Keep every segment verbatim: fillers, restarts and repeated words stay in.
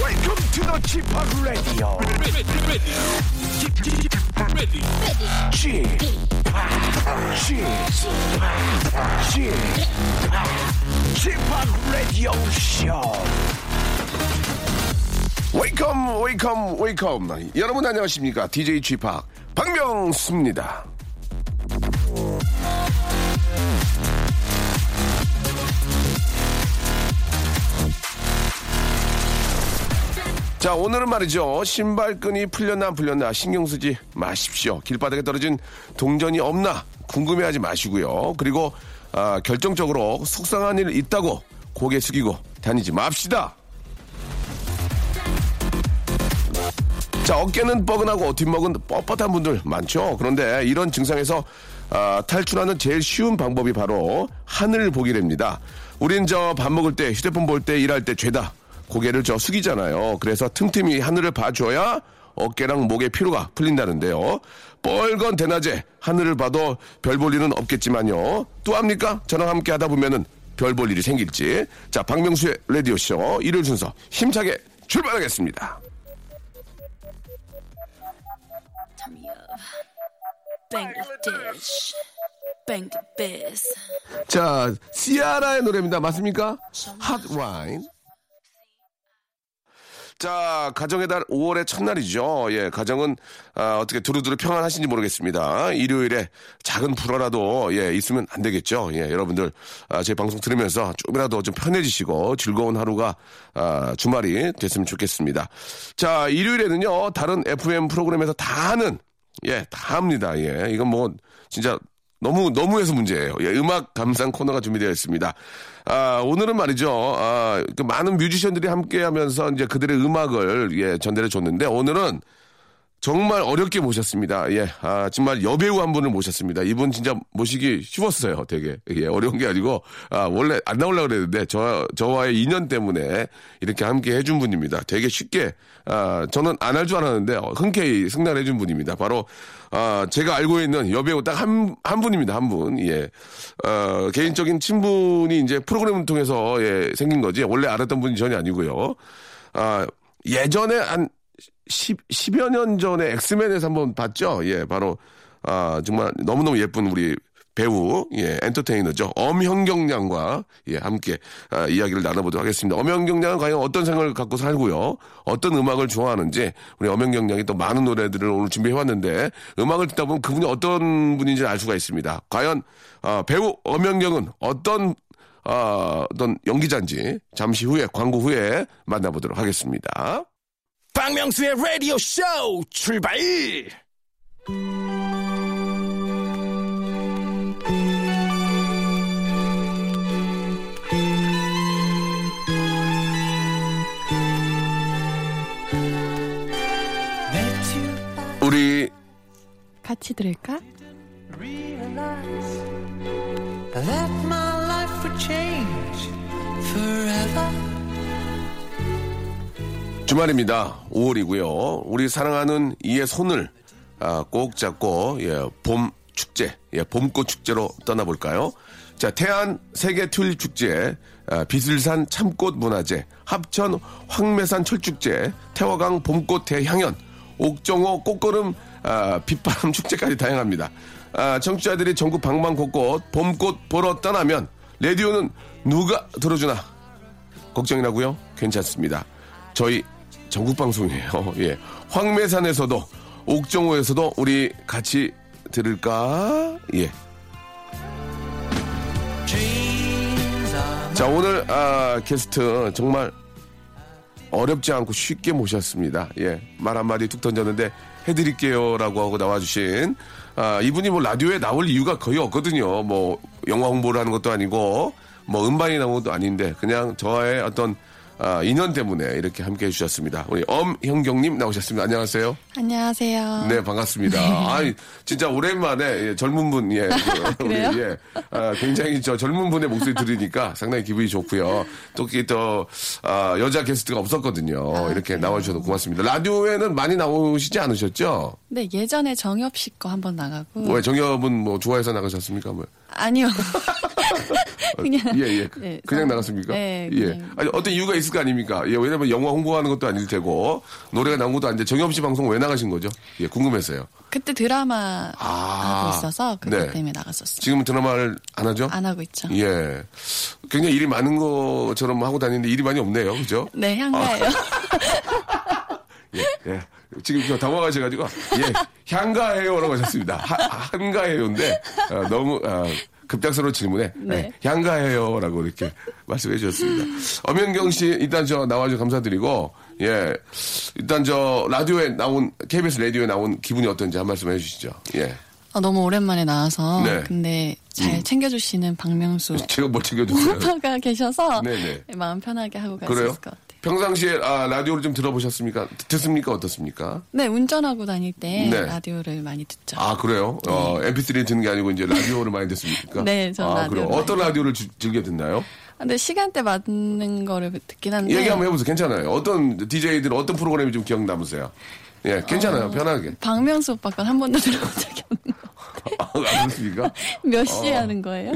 Welcome to the G-팝 Radio. G-팝 Radio Show. Welcome, welcome, welcome. 여러분 안녕하십니까? 디제이 G-팝 박명수입니다. 자, 오늘은 말이죠. 신발끈이 풀렸나 안 풀렸나 신경 쓰지 마십시오. 길바닥에 떨어진 동전이 없나 궁금해하지 마시고요. 그리고 아, 결정적으로 속상한 일 있다고 고개 숙이고 다니지 맙시다. 자, 어깨는 뻐근하고 뒷목은 뻣뻣한 분들 많죠. 그런데 이런 증상에서 아, 탈출하는 제일 쉬운 방법이 바로 하늘 보기랍니다. 우린 저 밥 먹을 때, 휴대폰 볼 때, 일할 때 죄다 고개를 저 숙이잖아요. 그래서 틈틈이 하늘을 봐줘야 어깨랑 목의 피로가 풀린다는데요. 뻘건 대낮에 하늘을 봐도 별 볼 일은 없겠지만요. 또 합니까? 저랑 함께 하다 보면은 별 볼 일이 생길지. 자, 박명수의 라디오쇼 일요일 순서 힘차게 출발하겠습니다. 자, 시아라의 노래입니다. 맞습니까? 핫와인. 자, 가정의 달 오월의 첫날이죠. 예, 가정은 아, 어떻게 두루두루 평안하신지 모르겠습니다. 일요일에 작은 불화라도 예, 있으면 안 되겠죠. 예, 여러분들 아, 제 방송 들으면서 조금이라도 좀 편해지시고 즐거운 하루가 아, 주말이 됐으면 좋겠습니다. 자, 일요일에는요 다른 에프엠 프로그램에서 다 하는 예, 다 합니다. 예, 이건 뭐 진짜 너무 너무해서 문제예요. 예, 음악 감상 코너가 준비되어 있습니다. 아, 오늘은 말이죠. 아, 그 많은 뮤지션들이 함께하면서 이제 그들의 음악을 예, 전달해 줬는데 오늘은 정말 어렵게 모셨습니다. 예, 아, 정말 여배우 한 분을 모셨습니다. 이분 진짜 모시기 쉬웠어요. 되게 예, 어려운 게 아니고 아, 원래 안 나오려고 그랬는데 저 저와의 인연 때문에 이렇게 함께 해준 분입니다. 되게 쉽게 아, 저는 안 할 줄 알았는데 흔쾌히 승낙을 해준 분입니다. 바로 아, 제가 알고 있는 여배우 딱 한, 한 분입니다. 한 분. 예. 어, 개인적인 친분이 이제 프로그램을 통해서 예, 생긴 거지. 원래 알았던 분이 전혀 아니고요. 아, 예전에 한 십여 년 전에 엑스맨에서 한번 봤죠. 예, 바로, 아, 정말 너무너무 예쁜 우리 배우, 예, 엔터테이너죠. 엄현경 양과, 예, 함께, 아, 이야기를 나눠보도록 하겠습니다. 엄현경 양은 과연 어떤 생각을 갖고 살고요. 어떤 음악을 좋아하는지, 우리 엄현경 양이 또 많은 노래들을 오늘 준비해왔는데, 음악을 듣다 보면 그분이 어떤 분인지 알 수가 있습니다. 과연, 아, 배우 엄현경은 어떤, 아, 어떤 연기자인지, 잠시 후에, 광고 후에 만나보도록 하겠습니다. 박명수의 라디오 쇼 출발! 우리 같이 들을까? 주말입니다. 오월이고요. 우리 사랑하는 이의 손을 아, 꼭 잡고 예, 봄 축제, 예, 봄꽃 축제로 떠나볼까요? 자, 태안 세계 튤립 축제, 아, 비슬산 참꽃 문화제, 합천 황매산 철축제, 태화강 봄꽃 대향연, 옥정호 꽃걸음 아, 빗바람 축제까지 다양합니다. 아, 청취자들이 전국 방방곳곳 봄꽃 보러 떠나면 라디오는 누가 들어주나 걱정이라고요? 괜찮습니다. 저희 전국방송이에요. 예. 황매산에서도 옥정호에서도 우리 같이 들을까? 예. 자, 오늘 아, 게스트 정말 어렵지 않고 쉽게 모셨습니다. 예, 말 한마디 툭 던졌는데 해드릴게요라고 하고 나와주신 아, 이분이 뭐 라디오에 나올 이유가 거의 없거든요. 뭐 영화 홍보를 하는 것도 아니고 뭐 음반이 나온 것도 아닌데 그냥 저의 어떤 아, 인연 때문에 이렇게 함께 해주셨습니다. 우리 엄현경님 나오셨습니다. 안녕하세요. 안녕하세요. 네, 반갑습니다. 네. 아이, 진짜 오랜만에 예, 젊은 분, 예. 우리, 예. 아, 굉장히 저 젊은 분의 목소리 들으니까 상당히 기분이 좋고요. 또, 또, 아, 여자 게스트가 없었거든요. 아, 이렇게 그래요? 나와주셔서 고맙습니다. 라디오에는 많이 나오시지 않으셨죠? 네, 예전에 정엽 씨 거 한번 나가고. 왜, 정엽은 뭐 좋아해서 나가셨습니까? 뭐. 아니요. 그냥 예, 예. 네, 그냥 나갔습니까? 네, 예. 그냥. 아니, 어떤 이유가 있을 거 아닙니까? 예, 왜냐면 영화 홍보하는 것도 아닐 테고, 노래가 나온 것도 아닌데, 정엽 씨 방송 왜 나가신 거죠? 예, 궁금했어요. 그때 드라마 아, 하고 있어서, 그것 네. 때문에 나갔었어요. 지금은 드라마를 안 하죠? 안 하고 있죠. 예. 굉장히 일이 많은 것처럼 하고 다니는데, 일이 많이 없네요. 그죠? 네, 향가예요. 아. 예, 예. 지금 저 당황하셔가지고, 예, 향가해요라고 하셨습니다. 하, 한가해요인데, 아, 너무, 아, 급작스러운 질문에 네. 네, 향가해요라고 이렇게 말씀해 주셨습니다. 엄현경 씨 일단 저 나와주셔서 감사드리고 예 일단 저 라디오에 나온 케이비에스 라디오에 나온 기분이 어떤지 한 말씀 해주시죠. 예. 아, 너무 오랜만에 나와서 네. 근데 잘 음. 챙겨주시는 박명수 제가 뭘 챙겨주세요? 오빠가 계셔서 네네. 마음 편하게 하고 갈 수 있을 것 같아요. 평상시에 아, 라디오를 좀 들어보셨습니까? 듣습니까? 어떻습니까? 네, 운전하고 다닐 때 네. 라디오를 많이 듣죠. 아, 그래요? 네. 어, 엠피쓰리 듣는 게 아니고 이제 라디오를 많이 듣습니까? 네, 저는 아, 라디오. 어떤 라디오를 주, 즐겨 듣나요? 근데 시간대 맞는 거를 듣긴 한데. 얘기 한번 해보세요. 괜찮아요. 어떤 디제이들 어떤 프로그램이 좀 기억 남으세요? 예, 괜찮아요. 어, 편하게. 박명수 오빠 건 한 번도 들어본 적이 없는 아, 안 그렇습니까? 몇 시에 어. 하는 거예요?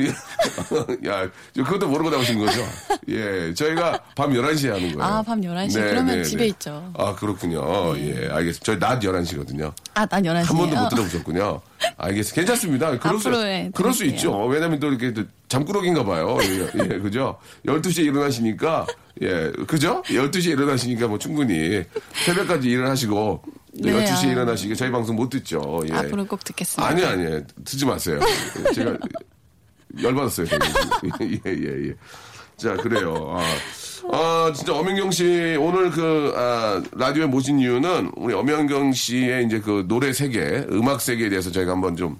야, 그것도 모르고 나오신 거죠? 예, 저희가 밤 열한 시에 하는 거예요. 아, 밤 열한 시? 네, 그러면 네, 집에 네. 있죠. 아, 그렇군요. 네. 예, 알겠습니다. 저희 낮 열한 시거든요. 아, 낮 열한 시? 한 번도 못 들어보셨군요. 알겠습니다. 괜찮습니다. 그럴 수, 그럴 드릴게요. 수 있죠. 왜냐면 또 이렇게 잠꾸러기인가 봐요. 예, 예, 그죠? 열두 시에 일어나시니까, 예, 그죠? 열두 시에 일어나시니까 뭐 충분히 새벽까지 일을 하시고, 네, 열두 시에 아... 일어나시니까 저희 방송 못 듣죠. 예. 앞으로 꼭 듣겠습니다. 아니, 아니, 듣지 마세요. 제가 열받았어요. 예, 예, 예. 자, 그래요. 아, 아 진짜 엄현경 씨, 오늘 그, 아, 라디오에 모신 이유는 우리 엄현경 씨의 이제 그 노래 세계, 음악 세계에 대해서 저희가 한번 좀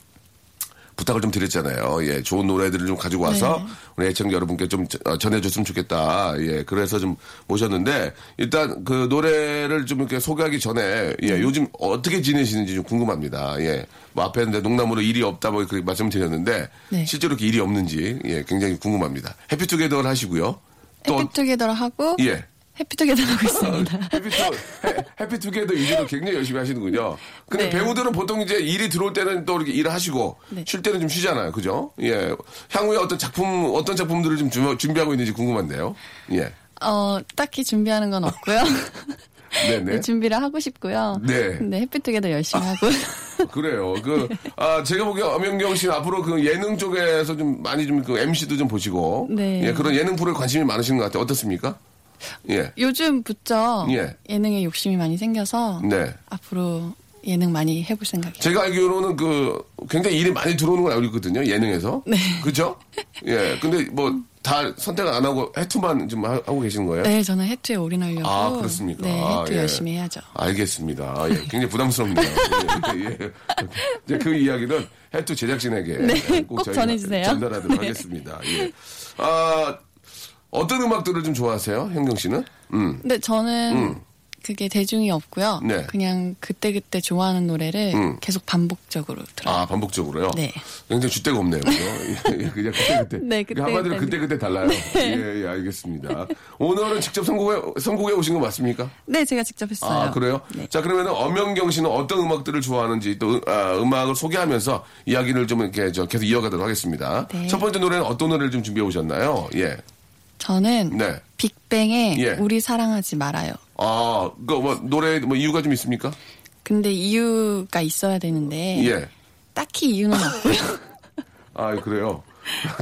부탁을 좀 드렸잖아요. 예, 좋은 노래들을 좀 가지고 와서 네. 우리 애청자 여러분께 좀 전해줬으면 좋겠다. 예, 그래서 좀 모셨는데 일단 그 노래를 좀 이렇게 소개하기 전에 예, 음. 요즘 어떻게 지내시는지 좀 궁금합니다. 예, 뭐 앞에 했는데 농담으로 일이 없다 뭐 그렇게 말씀드렸는데 네. 실제로 이렇게 일이 없는지 예, 굉장히 궁금합니다. 해피투게더를 하시고요. 해피투게더를 하고. 예. 해피투게더 하고 있습니다. 해피투, 해, 해피투게더 일도 굉장히 열심히 하시는군요. 근데 네. 배우들은 보통 이제 일이 들어올 때는 또 이렇게 일을 하시고, 네. 쉴 때는 좀 쉬잖아요. 그죠? 예. 향후에 어떤 작품, 어떤 작품들을 좀 준비하고 있는지 궁금한데요. 예. 어, 딱히 준비하는 건 없고요. 네네. 네, 준비를 하고 싶고요. 네. 근데 해피투게더 열심히 아, 하고. 그래요. 그, 네. 아, 제가 보기에 엄현경 씨는 앞으로 그 예능 쪽에서 좀 많이 좀 그 엠씨도 좀 보시고. 네. 예, 그런 예능 프로에 관심이 많으신 것 같아요. 어떻습니까? 예. 요즘 붙죠. 예. 예능에 욕심이 많이 생겨서 네. 앞으로 예능 많이 해볼 생각이에요. 제가 알기로는 그 굉장히 일이 많이 들어오는 걸 알고 있거든요. 예능에서. 네. 그죠? 예. 근데 뭐 다 선택을 안 하고 해투만 좀 하고 계신 거예요? 네, 저는 해투에 올인하려고. 아, 그렇습니까? 네, 해투 아, 예. 열심히 해야죠. 알겠습니다. 예, 굉장히 부담스럽네요. 예, 예, 예. 이제 그 이야기는 해투 제작진에게 네, 꼭, 꼭 전해주세요. 전달하도록 네. 하겠습니다. 예. 아. 어떤 음악들을 좀 좋아하세요, 현경 씨는? 음. 네, 저는 음. 그게 대중이 없고요. 네. 그냥 그때 그때 좋아하는 노래를 음. 계속 반복적으로 들어요. 아, 반복적으로요? 네. 굉장히 줏대가 없네요. 예, 예, 그냥 그때 그때. 네, 그때 한마디로 그때 그때, 그때 달라요. 네. 예, 예, 알겠습니다. 오늘은 직접 선곡에 선곡에 오신 거 맞습니까? 네, 제가 직접 했어요. 아, 그래요? 네. 자, 그러면은 엄현경 씨는 어떤 음악들을 좋아하는지 또 아, 음악을 소개하면서 이야기를 좀 이렇게 저 계속 이어가도록 하겠습니다. 네. 첫 번째 노래는 어떤 노래를 좀 준비해 오셨나요? 예. 저는 네. 빅뱅의 예. 우리 사랑하지 말아요. 아, 그 뭐 노래 뭐 이유가 좀 있습니까? 근데 이유가 있어야 되는데 예. 딱히 이유는 없고요. 아, 그래요.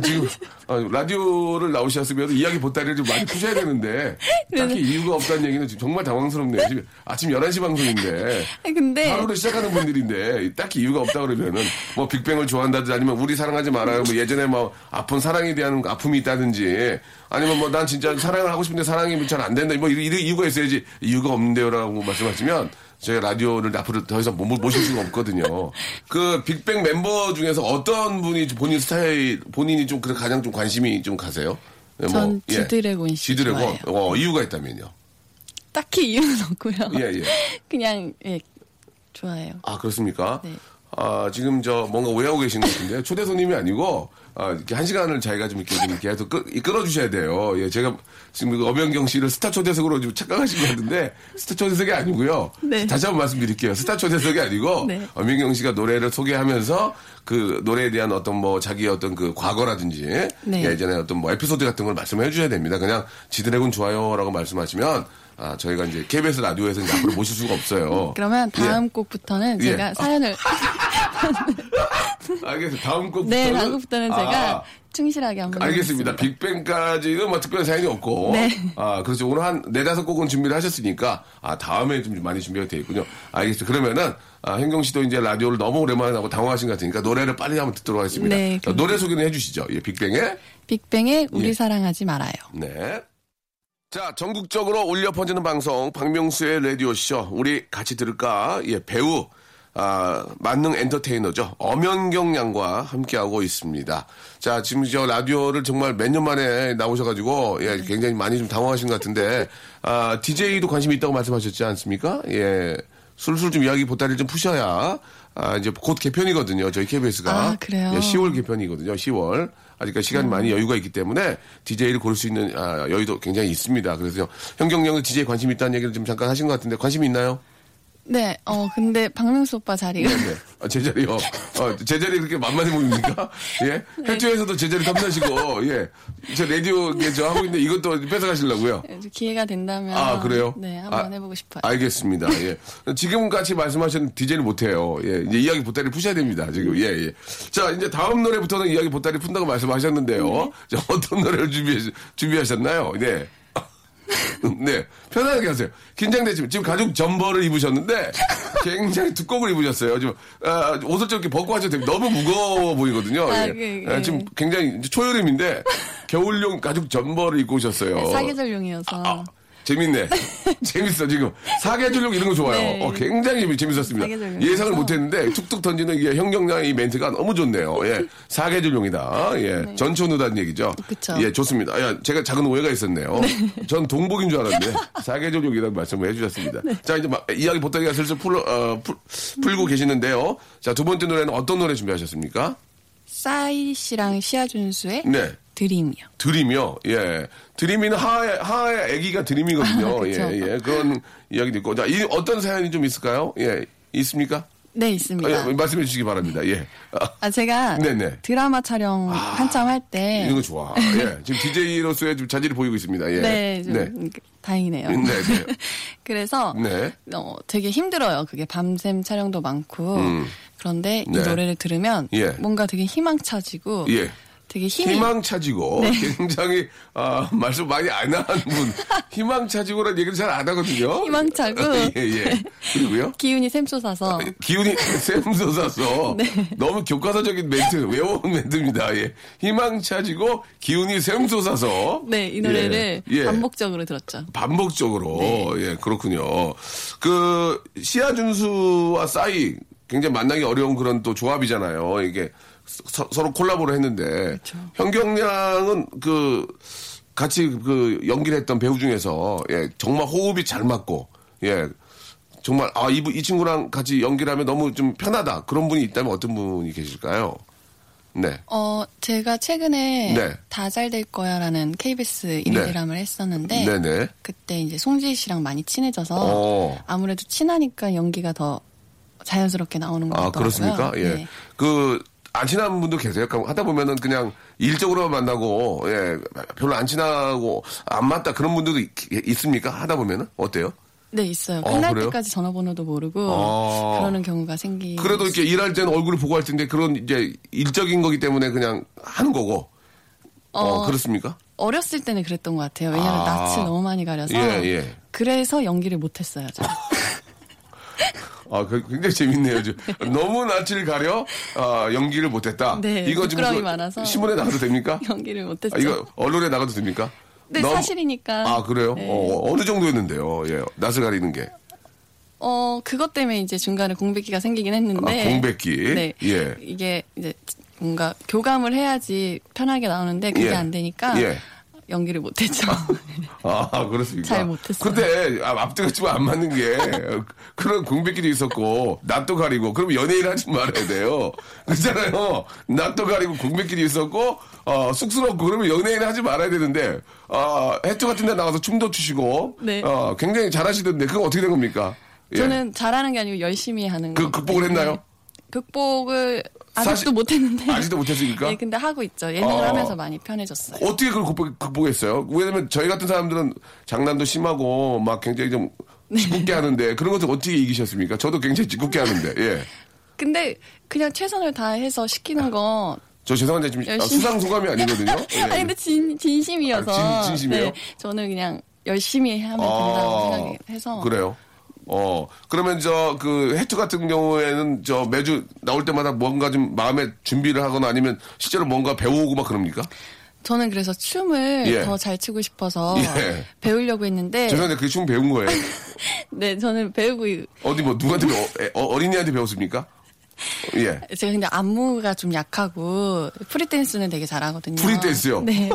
지금 라디오를 나오셨으면 이야기 보따리를 좀 많이 푸셔야 되는데 딱히 이유가 없다는 얘기는 지금 정말 당황스럽네요. 지금 아침 열한 시 방송인데 근데... 하루를 시작하는 분들인데 딱히 이유가 없다 그러면은 뭐 빅뱅을 좋아한다든지 아니면 우리 사랑하지 말아요. 뭐 예전에 뭐 아픈 사랑에 대한 아픔이 있다든지 아니면 뭐 난 진짜 사랑을 하고 싶은데 사랑이 잘 안 된다. 뭐 이런 이유가 있어야지 이유가 없는데요라고 말씀하시면 저희 라디오를 앞으로 더 이상 못 모실 수가 없거든요. 그 빅뱅 멤버 중에서 어떤 분이 본인 스타일, 본인이 좀 그런 가장 좀 관심이 좀 가세요? 네, 전 뭐, 지드래곤 예. 씨 지드래곤. 좋아해요. 어, 이유가 있다면요? 딱히 이유는 없고요. 예, 예. 그냥 예, 좋아해요. 아 그렇습니까? 네. 아 지금 저 뭔가 오해하고 계신 것 같은데 초대 손님이 아니고 아, 이렇게 한 시간을 자기가 좀 이렇게 좀 계속 끌, 끌어주셔야 돼요. 예, 제가 지금 엄현경 씨를 스타 초대석으로 좀 착각하신 것 같은데 스타 초대석이 아니고요. 네. 다시 한번 말씀드릴게요. 스타 초대석이 아니고 네. 엄현경 씨가 노래를 소개하면서 그 노래에 대한 어떤 뭐 자기의 어떤 그 과거라든지 네. 예전에 어떤 뭐 에피소드 같은 걸 말씀해 주셔야 됩니다. 그냥 지드래곤 좋아요라고 말씀하시면 아, 저희가 이제 케이비에스 라디오에서 이제 앞으로 모실 수가 없어요. 그러면 다음 예. 곡부터는 제가 예. 사연을. 알겠습니다. 다음 곡부터는. 네, 다음 곡부터는 아, 제가 충실하게 한번 알겠습니다. 해보겠습니다. 빅뱅까지는 뭐 특별한 사연이 없고. 네. 아, 그렇죠. 오늘 한 네다섯 곡은 준비를 하셨으니까. 아, 다음에 좀 많이 준비가 되어 있군요. 알겠습니다. 그러면은, 아, 현경 씨도 이제 라디오를 너무 오랜만에 하고 당황하신 것 같으니까 노래를 빨리 한번 듣도록 하겠습니다. 네. 자, 노래 소개는 해주시죠. 예, 빅뱅의. 빅뱅의 우리 예. 사랑하지 말아요. 네. 자, 전국적으로 울려 퍼지는 방송 박명수의 라디오쇼 우리 같이 들을까? 예, 배우 아, 만능 엔터테이너죠. 엄현경 양과 함께하고 있습니다. 자, 지금 저 라디오를 정말 몇 년 만에 나오셔가지고 예, 굉장히 많이 좀 당황하신 것 같은데 아, 디제이도 관심이 있다고 말씀하셨지 않습니까? 예, 술술 좀 이야기 보따리를 좀 푸셔야 아, 이제 곧 개편이거든요. 저희 케이비에스가. 아, 그래요? 예, 시월 개편이거든요. 시월. 아직까지 시간이 음. 많이 여유가 있기 때문에 디제이를 고를 수 있는 아, 여유도 굉장히 있습니다. 그래서 현경 양은 디제이 관심 있다는 얘기를 좀 잠깐 하신 것 같은데 관심이 있나요? 네, 어, 근데 박명수 오빠 자리가. 네, 네. 아, 제 자리요. 어, 제 자리 그렇게 만만해 보입니까? 예. 네. 해투에서도 제 자리 탐나시고, 예. 저 라디오, 저 하고 있는데 이것도 뺏어가시려고요. 기회가 된다면. 아, 그래요? 네, 한번 아, 해보고 싶어요. 알겠습니다. 예. 지금 같이 말씀하신 디제이를 못해요. 예. 이제 이야기 보따리 푸셔야 됩니다. 지금, 예, 예. 자, 이제 다음 노래부터는 이야기 보따리 푼다고 말씀하셨는데요. 네. 자, 어떤 노래를 준비해, 준비하셨나요? 네. 네, 편안하게 하세요. 긴장되시면 지금 가죽 점퍼를 입으셨는데 굉장히 두꺼운 걸 입으셨어요. 지금 아, 옷을 좀 이렇게 벗고 하셔도 됩니다. 너무 무거워 보이거든요. 아, 예. 그, 그. 아, 지금 굉장히 초여름인데 겨울용 가죽 점퍼를 입고 오셨어요. 네, 사계절용이어서. 아, 아, 재밌네. 재밌어 지금. 사계절용 이런 거 좋아요. 네. 어, 굉장히 재밌었습니다. 예상을 못했는데 툭툭 던지는 이 현경량의 멘트가 너무 좋네요. 예, 사계절용이다. 예, 네. 전천후단 얘기죠. 그쵸. 예, 좋습니다. 야, 제가 작은 오해가 있었네요. 네. 전 동복인 줄 알았는데 사계절용이라고 말씀을 해주셨습니다. 네. 자 이제 막, 이야기 보따리가 슬슬 풀, 어, 풀, 풀고 계시는데요. 자, 두 번째 노래는 어떤 노래 준비하셨습니까? 싸이 씨랑 시아준수의 네. 드림이요. 드림이요. 예. 드림이는 하하의, 하하의 애기가 드림이거든요. 아, 예, 예. 그런 이야기도 있고. 자, 이, 어떤 사연이 좀 있을까요? 예. 있습니까? 네, 있습니다. 아, 예, 말씀해 주시기 바랍니다. 네. 예. 아, 제가 네네. 드라마 촬영 아, 한참 할 때. 이런 거 좋아. 예. 지금 디제이로서의 좀 자질을 보이고 있습니다. 예. 네. 좀 네. 다행이네요. 네, 네. 그래서 네. 어, 되게 힘들어요. 그게 밤샘 촬영도 많고. 음. 그런데 네. 이 노래를 들으면 예. 뭔가 되게 희망차지고. 예. 되게 힘이... 희망차지고 네. 굉장히 아, 말씀 많이 안 하는 분 희망차지고란 얘기를 잘 안 하거든요. 희망차고 예, 예. 그리고요? 기운이 샘솟아서 기운이 샘솟아서 네. 너무 교과서적인 멘트 외워온 멘트입니다. 예. 희망차지고 기운이 샘솟아서 네, 이 노래를 예. 반복적으로 들었죠. 반복적으로 네. 예, 그렇군요. 그 시아준수와 싸이 굉장히 만나기 어려운 그런 또 조합이잖아요. 이게 서, 서로 콜라보를 했는데 그쵸. 현경양은 그 같이 그 연기를 했던 배우 중에서 예, 정말 호흡이 잘 맞고 예, 정말 아, 이, 이 친구랑 같이 연기를 하면 너무 좀 편하다 그런 분이 있다면 어떤 분이 계실까요? 네. 어, 제가 최근에 네. 다 잘 될 거야라는 케이비에스 인기드라마를 네. 했었는데 네네. 그때 이제 송지희 씨랑 많이 친해져서 어. 아무래도 친하니까 연기가 더 자연스럽게 나오는 것 같더라고요. 아, 그렇습니까? 예. 네. 그 안 친한 분도 계세요? 하다 보면은 그냥 일적으로만 만나고, 예, 별로 안 친하고, 안 맞다 그런 분들도 있, 있습니까? 하다 보면은? 어때요? 네, 있어요. 끝날 아, 때까지 전화번호도 모르고 아~ 그러는 경우가 생기. 그래도 이렇게 일할 때는 얼굴을 보고 할 텐데 그런 이제 일적인 거기 때문에 그냥 하는 거고. 어, 어 그렇습니까? 어렸을 때는 그랬던 것 같아요. 왜냐하면 아~ 낯을 너무 많이 가려서. 예, 예. 그래서 연기를 못했어요. 아, 굉장히 재밌네요. 너무 낯을 가려 아, 연기를 못했다. 네, 이거 지금 부끄러움이 많아서. 신문에 나가도 됩니까? 연기를 못했죠. 아, 이거 언론에 나가도 됩니까? 네, 너무... 사실이니까. 아, 그래요? 네. 어, 어느 정도였는데요? 예, 낯을 가리는 게. 어, 그것 때문에 이제 중간에 공백기가 생기긴 했는데. 아, 공백기? 네. 예. 이게 이제 뭔가 교감을 해야지 편하게 나오는데 그게 예. 안 되니까. 예. 연기를 못했죠. 아, 아 그렇습니까? 잘 못했어요. 그때 앞뒤가 좀 안 맞는 게 그런 공백기도 있었고 낯도 가리고 그럼 연예인 하지 말아야 돼요. 그렇잖아요. 낯도 가리고 공백기도 있었고 어, 쑥스럽고 그러면 연예인 하지 말아야 되는데 어, 해초 같은 데 나가서 춤도 추시고 네. 어, 굉장히 잘하시던데 그건 어떻게 된 겁니까? 예. 저는 잘하는 게 아니고 열심히 하는 그 극복을 했나요? 극복을 아직도 못했는데. 아직도 못했으니까? 네, 근데 하고 있죠. 예능을 아, 하면서 많이 편해졌어요. 어떻게 그걸 극복, 극복했어요? 왜냐면 저희 같은 사람들은 장난도 심하고 막 굉장히 좀 짓궂게 하는데 그런 것들 어떻게 이기셨습니까? 저도 굉장히 짓궂게 하는데. 예. 근데 그냥 최선을 다해서 시키는 거. 저 죄송한데 지금 열심히... 수상 소감이 아니거든요. 네. 아니 근데 진, 진심이어서. 아, 진, 진심이에요? 네, 저는 그냥 열심히 하면 된다고 아, 생각해서. 그래요? 어, 그러면 저, 그, 해투 같은 경우에는 저 매주 나올 때마다 뭔가 좀 마음에 준비를 하거나 아니면 실제로 뭔가 배우고 막 그럽니까? 저는 그래서 춤을 예. 더 잘 추고 싶어서 예. 배우려고 했는데. 죄송한데 그게 춤 배운 거예요? 네, 저는 배우고. 어디 뭐 누구한테, 어, 어린이한테 배웠습니까? 예. 제가 근데 안무가 좀 약하고 프리댄스는 되게 잘하거든요. 프리댄스요? 네.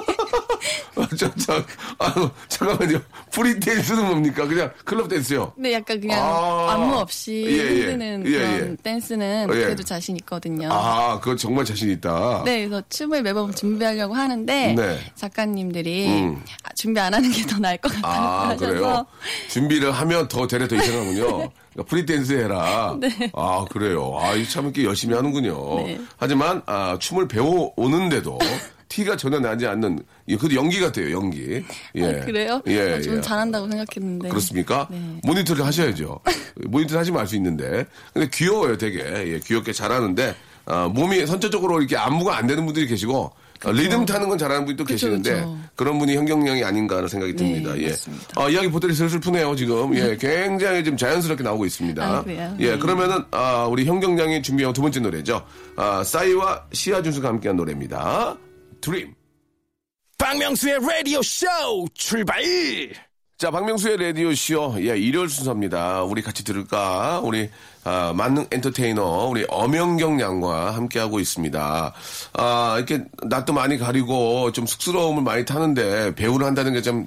저, 저, 아, 잠깐만요. 프리댄스는 뭡니까? 그냥 클럽 댄스요? 네, 약간 그냥 아~ 안무 없이 예, 예. 흔드는 예, 예. 그런 댄스는 예. 그래도 자신 있거든요. 아, 그거 정말 자신 있다. 네, 그래서 춤을 매번 준비하려고 하는데 네. 작가님들이 음. 아, 준비 안 하는 게 더 나을 것 같다고 아, 하셔서. 그래요? 준비를 하면 더 되려 더 이상하군요. 그러니까 프리댄스 해라. 네. 아, 그래요. 아, 참 이렇게 열심히 하는군요. 네. 하지만 아, 춤을 배워오는데도 티가 전혀 나지 않는, 예, 그것도 연기 같아요, 연기. 예. 아, 그래요? 예. 아, 좀 예. 잘한다고 생각했는데. 그렇습니까? 네. 모니터를 하셔야죠. 모니터를 하시면 알 수 있는데. 근데 귀여워요, 되게. 예, 귀엽게 잘하는데, 아, 몸이 선천적으로 이렇게 안무가 안 되는 분들이 계시고, 그쵸. 리듬 타는 건 잘하는 분이 또 그쵸, 계시는데, 그쵸. 그런 분이 현경량이 아닌가 하는 생각이 듭니다. 네, 예. 아, 이야기 보따리 슬슬 푸네요, 지금. 예, 굉장히 좀 자연스럽게 나오고 있습니다. 아, 그래요? 예, 네. 그러면은, 아, 우리 현경량이 준비한 두 번째 노래죠. 아, 싸이와 시아준수가 함께한 노래입니다. 드림. 박명수의 라디오 쇼 출발. 자, 박명수의 라디오 쇼 예, 일요일 순서입니다. 우리 같이 들을까? 우리 아, 만능 엔터테이너 우리 엄현경 양과 함께 하고 있습니다. 아, 이렇게 낯도 많이 가리고 좀 쑥스러움을 많이 타는데 배우를 한다는 게 좀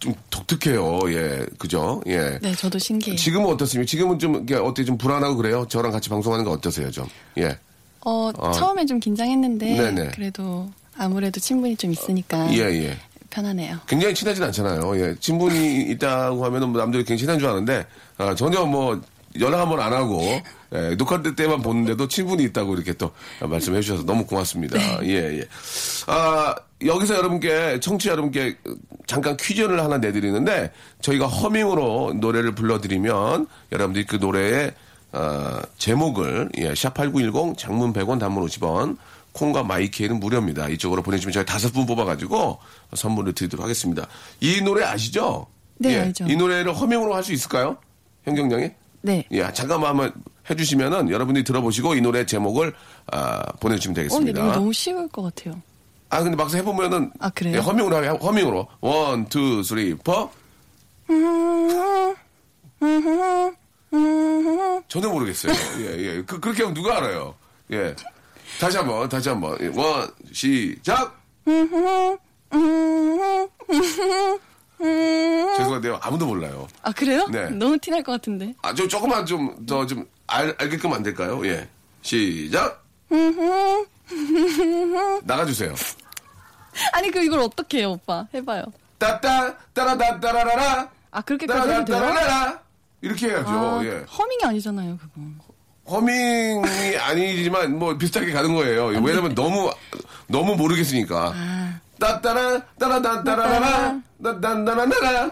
좀 독특해요. 예, 그죠? 예. 네, 저도 신기해요. 지금은 어떻습니까? 지금은 좀 이게 어떻게 좀 불안하고 그래요? 저랑 같이 방송하는 거 어떠세요, 좀? 예. 어, 아. 처음엔 좀 긴장했는데 네네. 그래도 아무래도 친분이 좀 있으니까 예, 예. 편하네요. 굉장히 친하진 않잖아요. 예, 친분이 있다고 하면은 뭐 남들이 굉장히 친한 줄 아는데 아, 전혀 뭐 연락 한번 안 하고 예, 녹화 때만 보는데도 친분이 있다고 이렇게 또 말씀해 주셔서 너무 고맙습니다. 네. 예, 예. 아, 여기서 여러분께 청취자 여러분께 잠깐 퀴즈를 하나 내드리는데 저희가 허밍으로 노래를 불러드리면 여러분들이 그 노래에 어, 제목을 예, 샵팔구일공 장문 백 원 단문 오십 원 콩과 마이키에는 무료입니다. 이쪽으로 보내주시면 저희 다섯 분 뽑아가지고 선물을 드리도록 하겠습니다. 이 노래 아시죠? 네 예, 알죠. 이 노래를 허밍으로 할 수 있을까요? 현경영이? 네. 예, 잠깐만 한번 해주시면은 여러분들이 들어보시고 이 노래 제목을 아, 보내주시면 되겠습니다. 어, 근데 너무 쉬울 것 같아요. 아 근데 막상 해보면은 아 그래요? 예, 허밍으로 하면 허밍으로 원, 투, 쓰리, 포. 전혀 모르겠어요. 예, 예. 그, 그렇게 하면 누가 알아요? 예. 다시 한 번, 다시 한 번. 원, 시작! 죄송한데요. 아무도 몰라요. 아, 그래요? 네. 너무 티날 것 같은데. 아, 저 조금만 좀, 더 좀, 알, 알게끔 안 될까요? 예. 시작! 나가주세요. 아니, 그, 이걸 어떻게 해요, 오빠? 해봐요. 따따, 따라다, 따라라라. 아, 그렇게까지 해도 돼요? 따라라라. 이렇게 해야죠. 아, 예. 허밍이 아니잖아요, 그건. 허밍이 아니지만 뭐 비슷하게 가는 거예요. 아, 왜냐면 네. 너무 너무 모르겠으니까. 따따라 따라따라라라 따단다나나라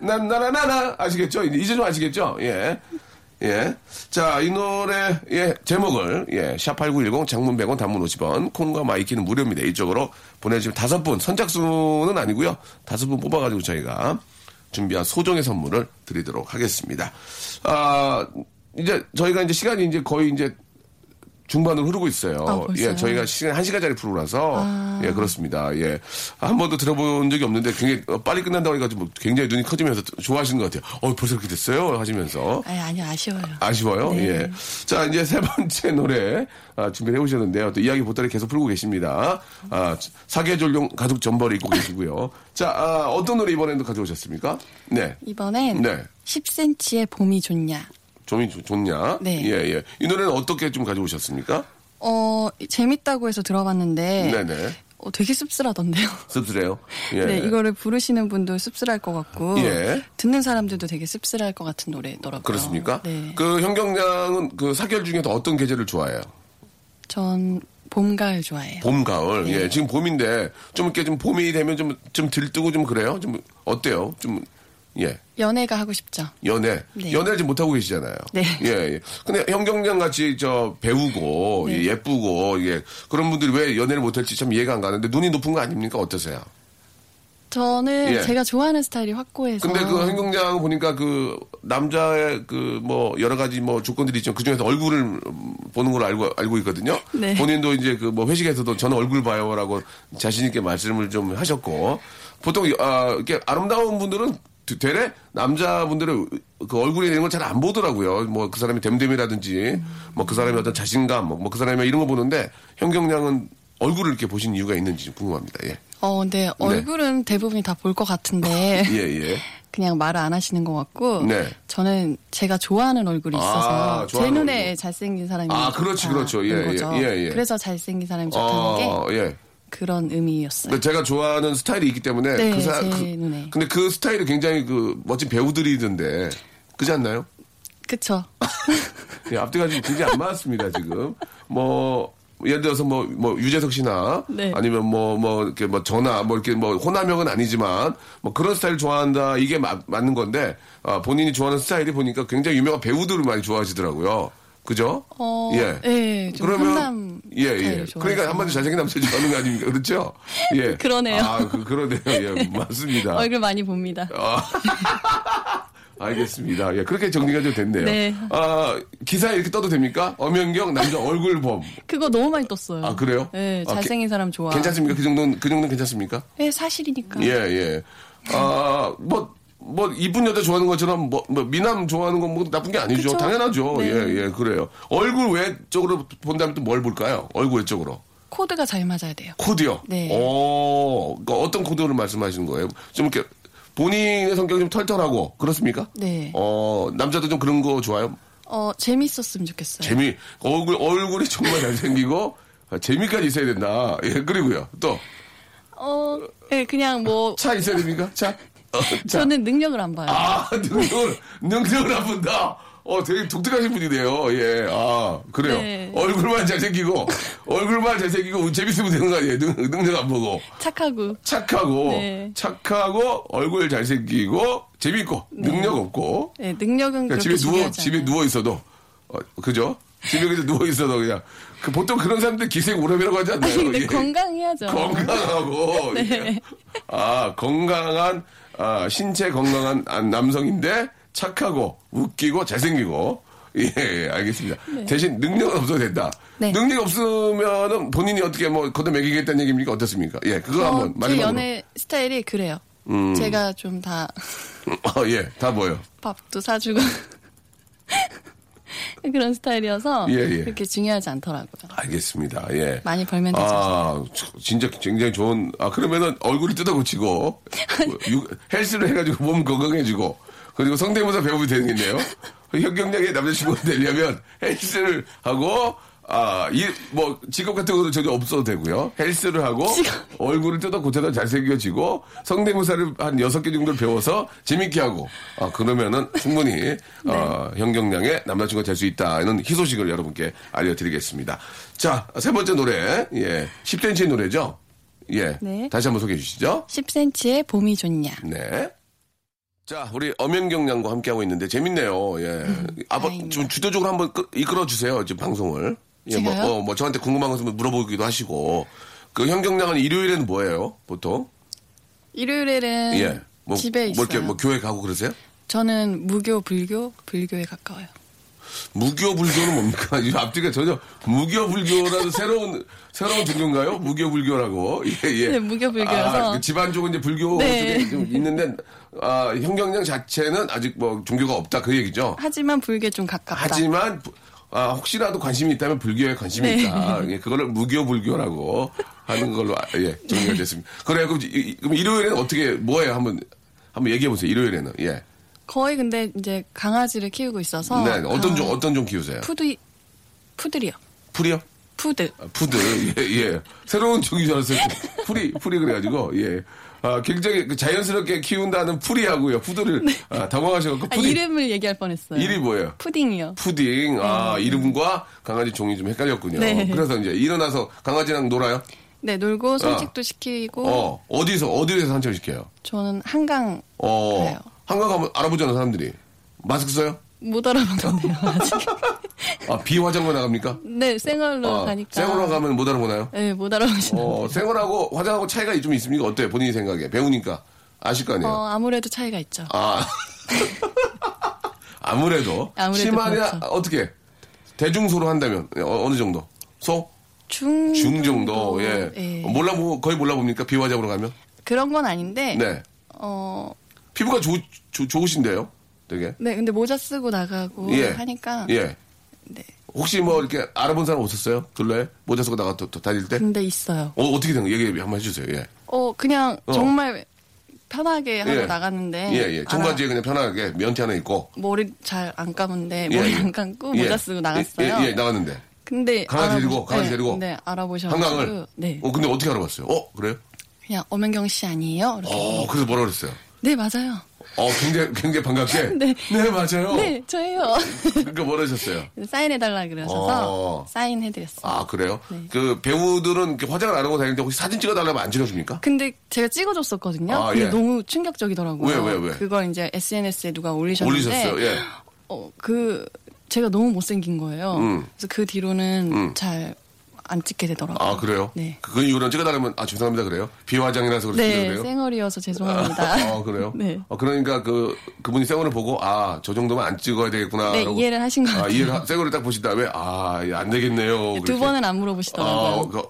나나나나 아시겠죠? 이제 좀 아시겠죠? 예. 예. 자, 이 노래, 예, 제목을, 예, 샵팔구일공, 장문 백 원, 단문 오십 원, 콩과 마이키는 무료입니다. 이쪽으로 보내주시면 다섯 분, 선착순은 아니고요. 다섯 분 뽑아가지고 저희가 준비한 소정의 선물을 드리도록 하겠습니다. 아, 이제 저희가 이제 시간이 이제 거의 이제 중반으로 흐르고 있어요. 아, 예, 저희가 시간 한 시간짜리 프로라서. 아. 예, 그렇습니다. 예. 한 번도 들어본 적이 없는데 굉장히 빨리 끝난다고 하니까 굉장히 눈이 커지면서 좋아하시는 것 같아요. 어, 벌써 그렇게 됐어요? 하시면서. 아니, 아니요, 아쉬워요. 아, 아쉬워요? 네. 예. 자, 이제 세 번째 노래 아, 준비를 해오셨는데요. 또 이야기 보따리 계속 풀고 계십니다. 아, 사계절용 가죽 점퍼를 입고 계시고요. 자, 아, 어떤 노래 이번에도 가져오셨습니까? 네. 이번엔 네. 십 센티미터의 봄이 좋냐. 좀이 좋냐? 네. 예, 예. 이 노래는 어떻게 좀 가져오셨습니까? 어, 재밌다고 해서 들어봤는데. 네네. 어, 되게 씁쓸하던데요. 씁쓸해요? 예. 네, 이거를 부르시는 분도 씁쓸할 것 같고. 예. 듣는 사람들도 되게 씁쓸할 것 같은 노래더라고요. 그렇습니까? 네. 그 현경 양은 그 사계절 중에서 어떤 계절을 좋아해요? 전 봄, 가을 좋아해요. 봄, 가을. 네. 예. 지금 봄인데 좀 이렇게 좀 봄이 되면 좀, 좀 들뜨고 좀 그래요? 좀 어때요? 좀. 예. 연애가 하고 싶죠. 연애. 네. 연애를 지금 못하고 계시잖아요. 네. 예, 예. 근데 현경양 같이 저 배우고, 네. 예쁘고, 예. 그런 분들이 왜 연애를 못할지 참 이해가 안 가는데 눈이 높은 거 아닙니까? 어떠세요? 저는 예. 제가 좋아하는 스타일이 확고해서. 근데 그 현경양 보니까 그 남자의 그 뭐 여러 가지 뭐 조건들이 있죠. 그중에서 얼굴을 보는 걸 알고, 알고 있거든요. 네. 본인도 이제 그 뭐 회식에서도 저는 얼굴 봐요 라고 자신있게 말씀을 좀 하셨고. 보통, 아, 이렇게 아름다운 분들은 되레 남자분들의 그 얼굴에 있는 걸 잘 안 보더라고요. 뭐 그 사람이 됨됨이라든지 뭐 그 사람의 어떤 자신감, 뭐 그 사람의 이런 거 보는데 현경양은 얼굴을 이렇게 보신 이유가 있는지 궁금합니다. 예. 어, 네. 얼굴은 네. 대부분이 다 볼 것 같은데. 예, 예. 그냥 말을 안 하시는 것 같고. 네. 저는 제가 좋아하는 얼굴이 있어서. 아, 제 눈에 얼굴. 잘생긴 사람이. 아, 그렇지, 그렇죠. 예, 예, 예, 예. 그래서 잘생긴 사람이 좋다는 아, 게. 예. 그런 의미였어요. 제가 좋아하는 스타일이 있기 때문에. 네, 그 사, 제 그, 눈에. 근데 그 스타일이 굉장히 그 멋진 배우들이던데. 그렇지 않나요? 그쵸. 예, 앞뒤가 지금 굉장히 안 맞았습니다, 지금. 뭐, 예를 들어서 뭐, 뭐, 유재석 씨나. 네. 아니면 뭐, 뭐, 이렇게 뭐, 전화, 뭐, 이렇게 뭐, 호남형은 아니지만, 뭐, 그런 스타일을 좋아한다. 이게 마, 맞는 건데, 아, 본인이 좋아하는 스타일이 보니까 굉장히 유명한 배우들을 많이 좋아하시더라고요. 그죠? 어, 예. 예, 좀 그러면 예, 예. 그러니까 한마디 잘생긴 남자를 좋아하는 거 아닙니까? 그렇죠? 예. 그러네요. 아, 그, 그러네요. 예, 맞습니다. 얼굴 많이 봅니다. 아, 알겠습니다. 예, 그렇게 정리가 좀 됐네요. 네. 아, 기사에 이렇게 떠도 됩니까? 엄현경 남자 얼굴 범. 그거 너무 많이 떴어요. 아, 그래요? 예, 잘생긴 아, 사람 좋아. 괜찮습니까? 그 정도는 그 정도는 괜찮습니까? 예, 사실이니까. 예, 예. 아, 뭐. 뭐 이쁜 여자 좋아하는 것처럼 뭐, 뭐 미남 좋아하는 건 뭐 나쁜 게 아니죠. 그쵸? 당연하죠. 네. 예, 예, 그래요. 얼굴 외 쪽으로 본다면 또 뭘 볼까요? 얼굴 외 쪽으로. 코드가 잘 맞아야 돼요. 코드요? 네. 오, 그러니까 어떤 코드를 말씀하시는 거예요? 좀 이렇게 본인의 성격이 좀 털털하고 그렇습니까? 네. 어, 남자도 좀 그런 거 좋아요? 어, 재미있었으면 좋겠어요. 재미. 얼굴 얼굴이 정말 잘생기고 재미까지 있어야 된다. 예, 그리고요. 또 어, 예, 네, 그냥 뭐 차 있어야 됩니까? 차. 어, 저는 능력을 안 봐요. 아, 능력을, 능력을 안 본다? 어, 되게 독특하신 분이네요. 예, 아, 그래요. 네. 얼굴만 잘생기고, 얼굴만 잘생기고, 재밌으면 되는 거 아니에요? 능, 능력 안 보고. 착하고. 착하고, 네. 착하고, 얼굴 잘생기고, 재밌고, 네. 능력 없고. 네, 능력은 그렇게 집에 누워, 집에 누워있어도, 어, 그죠? 집에 그냥 누워있어도 그냥. 그 보통 그런 사람들 기생오람이라고 하지 않나요? 아니, 근데 예. 건강해야죠. 건강하고. 네. 예. 아, 건강한. 아, 신체 건강한 남성인데 착하고 웃기고 잘생기고. 예, 예, 알겠습니다. 네. 대신 능력은 없어도 된다. 네. 능력이 없으면은 본인이 어떻게 뭐 걷어먹이겠다는 얘기입니까? 어떻습니까? 예, 그거 어, 한번 마지막으로. 제 연애 스타일이 그래요. 음. 제가 좀 다. 어, 예, 다 뭐요? 밥도 사주고. 그런 스타일이어서 예, 예. 그렇게 중요하지 않더라고요. 알겠습니다. 예. 많이 벌면 되죠. 아, 진짜 굉장히 좋은. 아, 그러면은 얼굴이 뜯어고치고 헬스를 해가지고 몸 건강해지고 그리고 성대모사 배우면 되겠네요. 현경량의 남자친구가 되려면 헬스를 하고 아, 이 뭐 직업 같은 것도 전혀 없어도 되고요. 헬스를 하고 얼굴을 뜯어고쳐도 잘생겨지고 성대모사를 한 여섯 개 정도 배워서 재밌게 하고 아, 그러면은 충분히 네. 어, 현경량의 남자친구가 될 수 있다는 희소식을 여러분께 알려드리겠습니다. 자, 세 번째 노래 예, 십 센티미터의 노래죠. 예, 네. 다시 한번 소개해 주시죠. 십 센티미터의 봄이 좋냐. 네. 자, 우리 엄현경 양과 함께하고 있는데 재밌네요. 예. 음, 아빠 좀 주도적으로 한번 이끌어 주세요. 지금 방송을. 예, 제가요? 뭐, 어, 뭐 저한테 궁금한 거 물어보기도 하시고. 그 현경 양은 일요일에는 뭐예요? 보통? 일요일에는 예, 뭐, 집에 있어요. 뭐, 이렇게, 뭐 교회 가고 그러세요? 저는 무교, 불교, 불교에 가까워요. 무교 불교는 뭡니까? 이 앞뒤가 전혀 무교 불교라는 새로운 새로운 종교인가요? 무교 불교라고. 예, 예. 네, 무교 불교라서. 아, 집안 쪽은 이제 불교 네. 쪽에 좀 있는데 아, 현경양 자체는 아직 뭐 종교가 없다 그 얘기죠. 하지만 불교에 좀 가깝다. 하지만 아, 혹시라도 관심이 있다면 불교에 관심이 네. 있다. 예, 그거를 무교 불교라고 하는 걸로 예, 정리가 됐습니다. 그래요. 그럼, 이, 그럼 일요일에는 어떻게 뭐예요? 한번 한번 얘기해 보세요. 일요일에는. 예. 거의 근데 이제 강아지를 키우고 있어서. 네, 어떤 종, 어떤 종 키우세요? 푸드, 푸들이요. 풀이요? 푸드. 아, 푸드, 예, 예. 새로운 종인 줄 알았어요. 풀이, 풀이 그래가지고, 예. 아, 굉장히 자연스럽게 키운다는 풀이하고요. 푸드를 네. 아, 당황하셔가지고. 푸딩. 아, 이름을 얘기할 뻔했어요. 이름이 뭐예요? 푸딩이요. 푸딩. 아, 네. 이름과 강아지 종이 좀 헷갈렸군요. 네. 그래서 이제 일어나서 강아지랑 놀아요? 네, 놀고 산책도 아. 시키고. 어, 어디서, 어디에서 산책을 시켜요? 저는 한강. 어. 가요. 한강 가면 알아보잖아, 사람들이. 마스크 써요? 못 알아보네요, 아직. 아, 비화장만 나갑니까? 네, 생얼로 아, 가니까. 생얼로 가면 못 알아보나요? 네, 못 알아보시나요? 어, 생얼하고 화장하고 차이가 좀 있습니까? 어때요, 본인이 생각에? 배우니까. 아실 거 아니에요? 어, 아무래도 차이가 있죠. 아. 아무래도? 아무래도. 심하냐, 어떻게? 대중소로 한다면, 어, 어느 정도? 소? 중. 중 정도, 예. 예. 몰라, 거의 몰라봅니까? 비화장으로 가면? 그런 건 아닌데. 네. 어. 피부가 좋, 좋, 좋으신데요? 되게. 네, 근데 모자 쓰고 나가고 예. 하니까. 예. 네. 혹시 뭐 이렇게 알아본 사람 없었어요? 둘러에? 모자 쓰고 나가 또, 또 다닐 때? 근데 있어요. 어, 어떻게 된 거? 얘기 한번 해주세요. 예. 어, 그냥 어. 정말 편하게 하고 예. 나갔는데. 예, 예. 청바지에 아, 그냥 편하게 면티 하나 입고. 머리 잘 안 감은데, 머리 예. 안 감고 모자 예. 쓰고 나갔어요. 예, 예, 예. 나갔는데. 근데. 강아지 알아보시... 데리고, 강아지 네. 데리고. 네, 알아보셔가지고. 한강을. 네. 어, 근데 어떻게 알아봤어요? 어, 그래요? 그냥 엄현경 씨 아니에요? 이렇게. 어, 그래서 뭐라 그랬어요? 네, 맞아요. 어, 굉장히, 굉장히 반갑게? 네. 네, 맞아요. 네, 저예요. 그러니까 뭐라 하셨어요? 사인해달라 그러셔서 어. 사인해드렸어요. 아, 그래요? 네. 그 배우들은 화장을 안 하고 다니는데 혹시 사진 찍어달라면 안 찍어줍니까? 근데 제가 찍어줬었거든요. 아, 근데 예. 너무 충격적이더라고요. 왜, 왜, 왜? 그걸 이제 에스엔에스에 누가 올리셨는데. 올리셨어요, 예. 어, 그, 제가 너무 못생긴 거예요. 음. 그래서 그 뒤로는 음. 잘. 안 찍게 되더라고요. 아, 그래요? 네. 그 이유는 찍어달라면, 아, 죄송합니다, 그래요? 비화장이라서 그렇게 네, 그래요? 생얼이어서 죄송합니다. 아, 그래요? 네. 아, 그러니까 그, 그분이 생얼을 보고, 아, 저 정도면 안 찍어야 되겠구나. 네, 라고. 이해를 하신 것 같아요. 아, 이해를, 생얼을 딱 보신 다음에, 아, 안 되겠네요. 네, 두 번은 안 물어보시더라고요. 아, 그,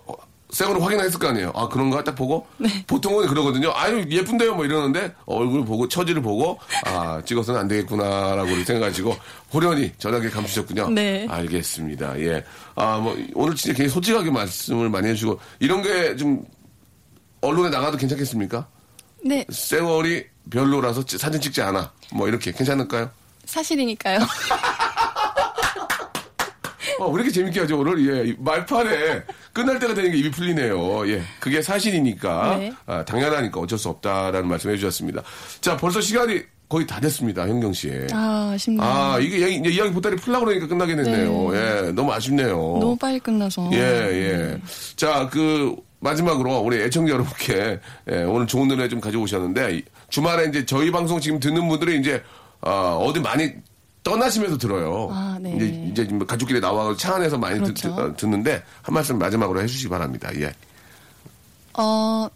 생얼을 확인했을 거 아니에요? 아, 그런가? 딱 보고? 네. 보통은 그러거든요. 아유, 예쁜데요? 뭐 이러는데, 얼굴 보고, 처지를 보고, 아, 찍어서는 안 되겠구나. 라고 생각하시고, 호련히 전하게 감추셨군요. 네. 알겠습니다. 예. 아, 뭐, 오늘 진짜 굉장히 솔직하게 말씀을 많이 해주시고, 이런 게 좀, 언론에 나가도 괜찮겠습니까? 네. 생얼이 별로라서 사진 찍지 않아. 뭐, 이렇게. 괜찮을까요? 사실이니까요. 어, 왜 이렇게 재밌게 하죠, 오늘? 예, 말판에 끝날 때가 되는 게 입이 풀리네요. 예, 그게 사실이니까, 네. 아, 당연하니까 어쩔 수 없다라는 말씀을 해주셨습니다. 자, 벌써 시간이 거의 다 됐습니다, 현경 씨. 아, 아쉽네요. 아, 이게 이야기, 이제 이야기 보따리 풀려고 그러니까 끝나겠네요. 네. 예, 너무 아쉽네요. 너무 빨리 끝나서. 예, 예. 네. 자, 그, 마지막으로 우리 애청자 여러분께, 예, 오늘 좋은 노래 좀 가져오셨는데, 주말에 이제 저희 방송 지금 듣는 분들이 이제, 어, 어디 많이, 떠나시면서 들어요. 아, 네. 이제, 이제 가족끼리 나와서 차 안에서 많이 그렇죠. 듣, 듣는데 한 말씀 마지막으로 해주시기 바랍니다. 예. 어.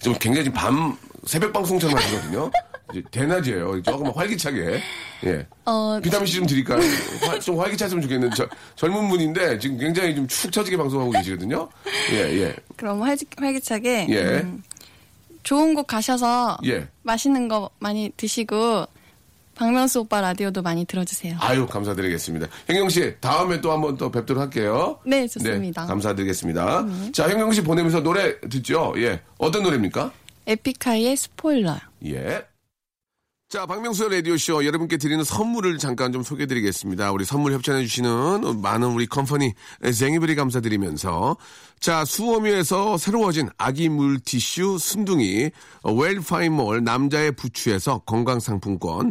지금 굉장히 밤 새벽 방송처럼 하시거든요. 이제 대낮이에요. 조금만 활기차게. 예. 어. 비타민 C 좀 드릴까요? 화, 좀 활기차셨으면 좋겠는데 저, 젊은 분인데 지금 굉장히 좀 축 처지게 방송하고 계시거든요. 예, 예. 그럼 활기, 활기차게. 예. 음, 좋은 곳 가셔서 예. 맛있는 거 많이 드시고. 박명수 오빠 라디오도 많이 들어주세요. 아유, 감사드리겠습니다. 현경 씨, 다음에 또 한 번 또 뵙도록 할게요. 네, 좋습니다. 네, 감사드리겠습니다. 음. 자, 현경 씨 보내면서 노래 듣죠? 예. 어떤 노래입니까? 에픽하이의 스포일러. 예. 자, 박명수의 라디오쇼 여러분께 드리는 선물을 잠깐 좀 소개해드리겠습니다. 우리 선물 협찬해주시는 많은 우리 컴퍼니 쟁이브리 감사드리면서 자, 수어미에서 새로워진 아기 물티슈 순둥이 웰파이몰 남자의 부추에서 건강상품권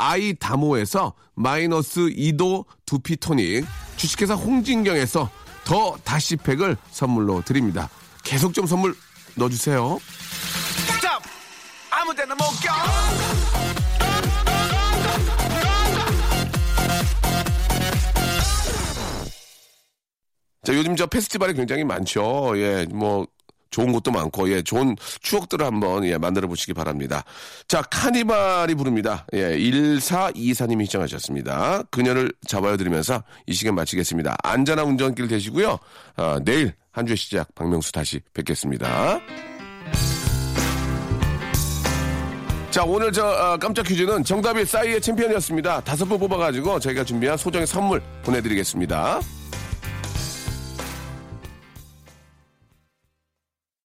아이다모에서 마이너스 이 도 두피토닉, 주식회사 홍진경에서 더 다시팩을 선물로 드립니다. 계속 좀 선물 넣어주세요. 스톱! 아무데나 못 껴! 자, 요즘 저 페스티벌이 굉장히 많죠. 예, 뭐, 좋은 것도 많고, 예, 좋은 추억들을 한번, 예, 만들어 보시기 바랍니다. 자, 카니발이 부릅니다. 예, 일사이사님이 시청하셨습니다. 그녀를 잡아요 드리면서 이 시간 마치겠습니다. 안전한 운전길 되시고요. 아, 내일 한 주의 시작, 박명수 다시 뵙겠습니다. 자, 오늘 저 아, 깜짝 퀴즈는 정답이 싸이의 챔피언이었습니다. 다섯 분 뽑아가지고 저희가 준비한 소정의 선물 보내드리겠습니다.